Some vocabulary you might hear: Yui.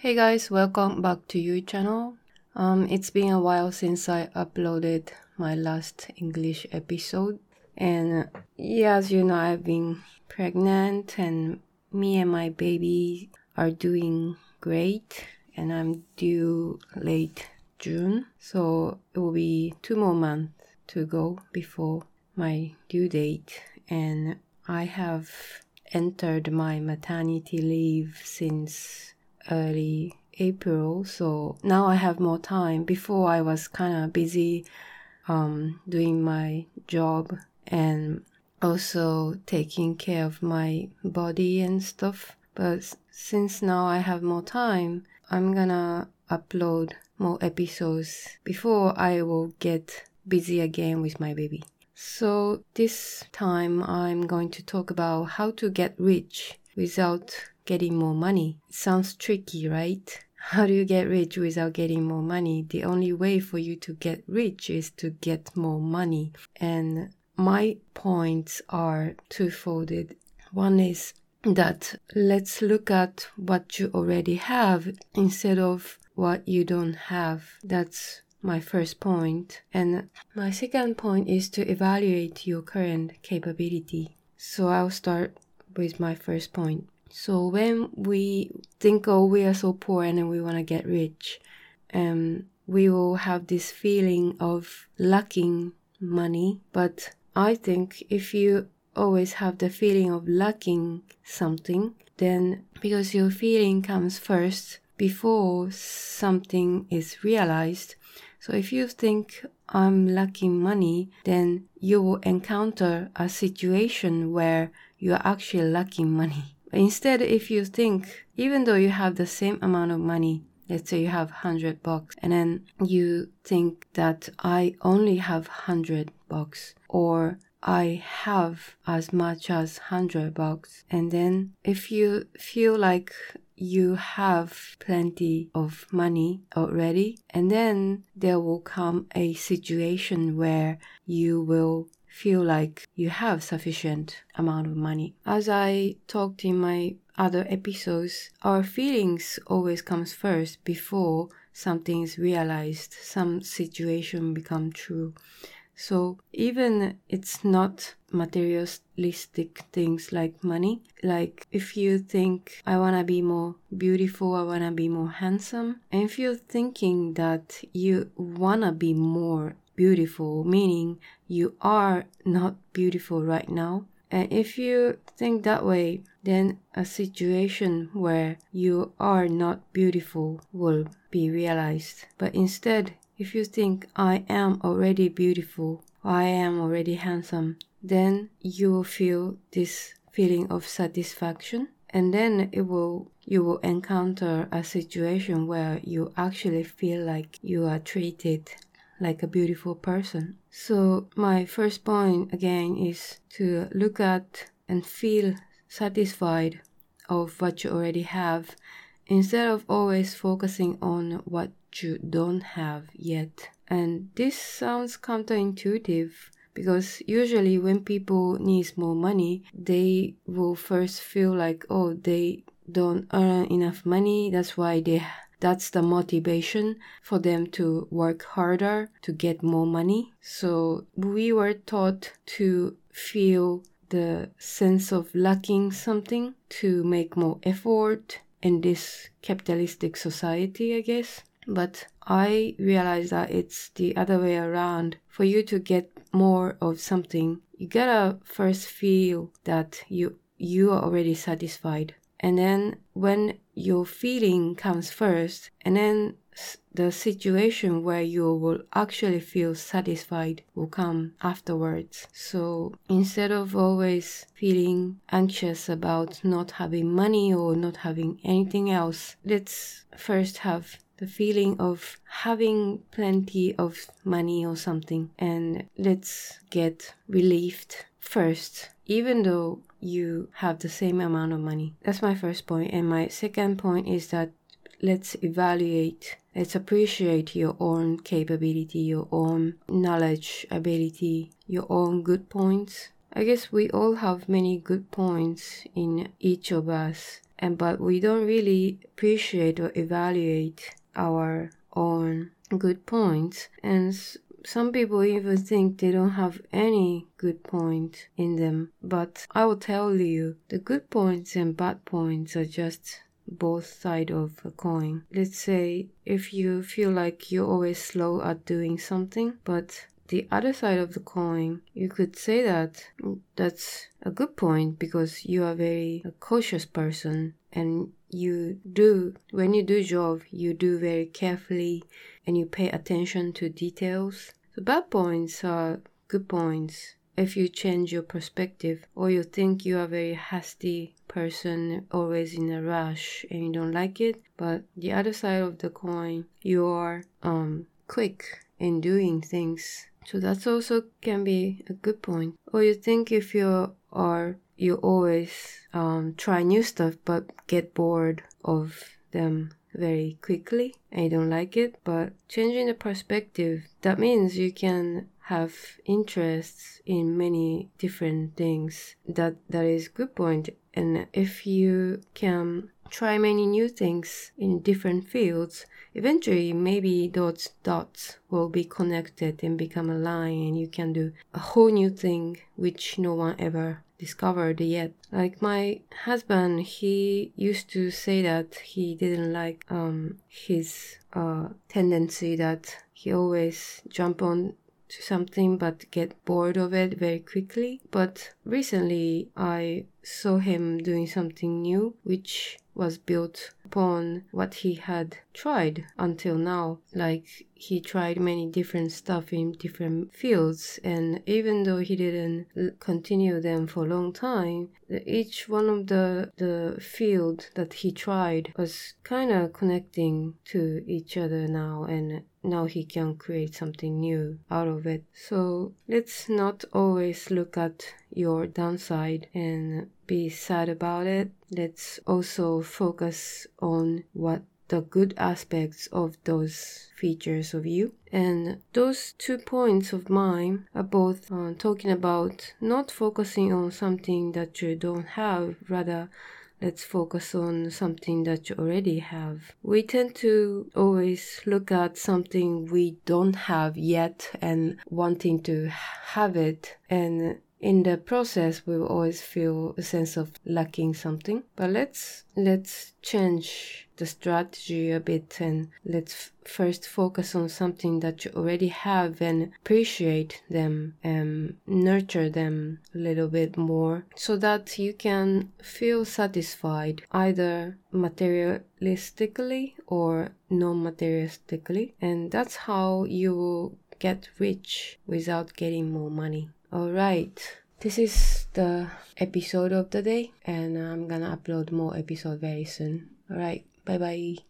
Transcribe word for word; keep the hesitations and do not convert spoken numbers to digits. Hey guys, welcome back to Yui channel. Um, it's been a while since I uploaded my last English episode. And yeah, as you know, I've been pregnant and me and my baby are doing great. And I'm due late June. So it will be two more months to go before my due date. And I have entered my maternity leave since...early April, so now I have more time. Before I was kind of busy um, doing my job and also taking care of my body and stuff. But since now I have more time, I'm gonna upload more episodes before I will get busy again with my baby. So this time I'm going to talk about how to get rich without getting more money. It sounds tricky, right? How do you get rich without getting more money? The only way for you to get rich is to get more money. And my points are twofolded. One is that let's look at what you already have instead of what you don't have. That's my first point. And my second point is to evaluate your current capability. So I'll start with my first point.So when we think, oh, we are so poor and then we want to get rich, um, we will have this feeling of lacking money. But I think if you always have the feeling of lacking something, then because your feeling comes first before something is realized. So if you think I'm lacking money, then you will encounter a situation where you're actually lacking money.Instead, if you think, even though you have the same amount of money, let's say you have one hundred bucks, and then you think that I only have one hundred bucks, or I have as much as one hundred bucks. And then if you feel like you have plenty of money already, and then there will come a situation where you will...feel like you have sufficient amount of money. As I talked in my other episodes, our feelings always comes first before something is realized, some situation become true. So even it's not materialistic things like money, like if you think I want to be more beautiful, I want to be more handsome, and if you're thinking that you want to be more beautiful, meaning you are not beautiful right now. And if you think that way, then a situation where you are not beautiful will be realized. But instead, if you think I am already beautiful, I am already handsome, then you will feel this feeling of satisfaction. And then it will, you will encounter a situation where you actually feel like you are treated like a beautiful person. So my first point again is to look at and feel satisfied of what you already have instead of always focusing on what you don't have yet. And this sounds counterintuitive because usually when people need more money, they will first feel like, oh, they don't earn enough money, that's why they...That's the motivation for them to work harder to get more money. So we were taught to feel the sense of lacking something to make more effort in this capitalistic society, I guess. But I realized that it's the other way around. For you to get more of something, you gotta first feel that you, you are already satisfied.And then when your feeling comes first, and then the situation where you will actually feel satisfied will come afterwards. So instead of always feeling anxious about not having money or not having anything else, let's first have the feeling of having plenty of money or something. And let's get relieved first, even though...you have the same amount of money. That's my first point. And my second point is that let's evaluate, let's appreciate your own capability, your own knowledge, ability, your own good points. I guess we all have many good points in each of us. and but we don't really appreciate or evaluate our own good points, and some people even think they don't have any good point in them. But I will tell you, the good points and bad points are just both sides of a coin. Let's say if you feel like you're always slow at doing something, but the other side of the coin, you could say that that's a good point because you are very a cautious person and you do, when you do job, you do very carefully and you pay attention to details. The bad points are good points if you change your perspective or you think you are very hasty person, always in a rush and you don't like it. But the other side of the coin, you are um, quick in doing things. So that's also can be a good point. Or you think if you are, you always um, try new stuff but get bored of them very quickly and you don't like it. But changing the perspective, that means you can have interests in many different things. That that is good point. And if you can try many new things in different fields, eventually maybe those dots will be connected and become a line and you can do a whole new thing which no one ever discovered yet. Like my husband, he used to say that he didn't like um his uh tendency that he always jump on to something but get bored of it very quickly. But recently I saw him doing something new which was built upon what he had tried until now. Like he tried many different stuff in different fields, and even though he didn't continue them for a long time, each one of the the field that he tried was kind of connecting to each other now, and now he can create something new out of it. So let's not always look at your downside and be sad about it. Let's also focus on what the good aspects of those features of you. And those two points of mine are both uh, talking about not focusing on something that you don't have, rather let's focus on something that you already have. We tend to always look at something we don't have yet and wanting to have it, and in the process we will always feel a sense of lacking something. But let's let's change the strategy a bit, and let's f- first focus on something that you already have and appreciate them and nurture them a little bit more so that you can feel satisfied either materialistically or non-materialistically, and that's how you will get rich without getting more money. Alright, this is the episode of the day, and I'm gonna upload more episodes very soon. Alright, bye bye.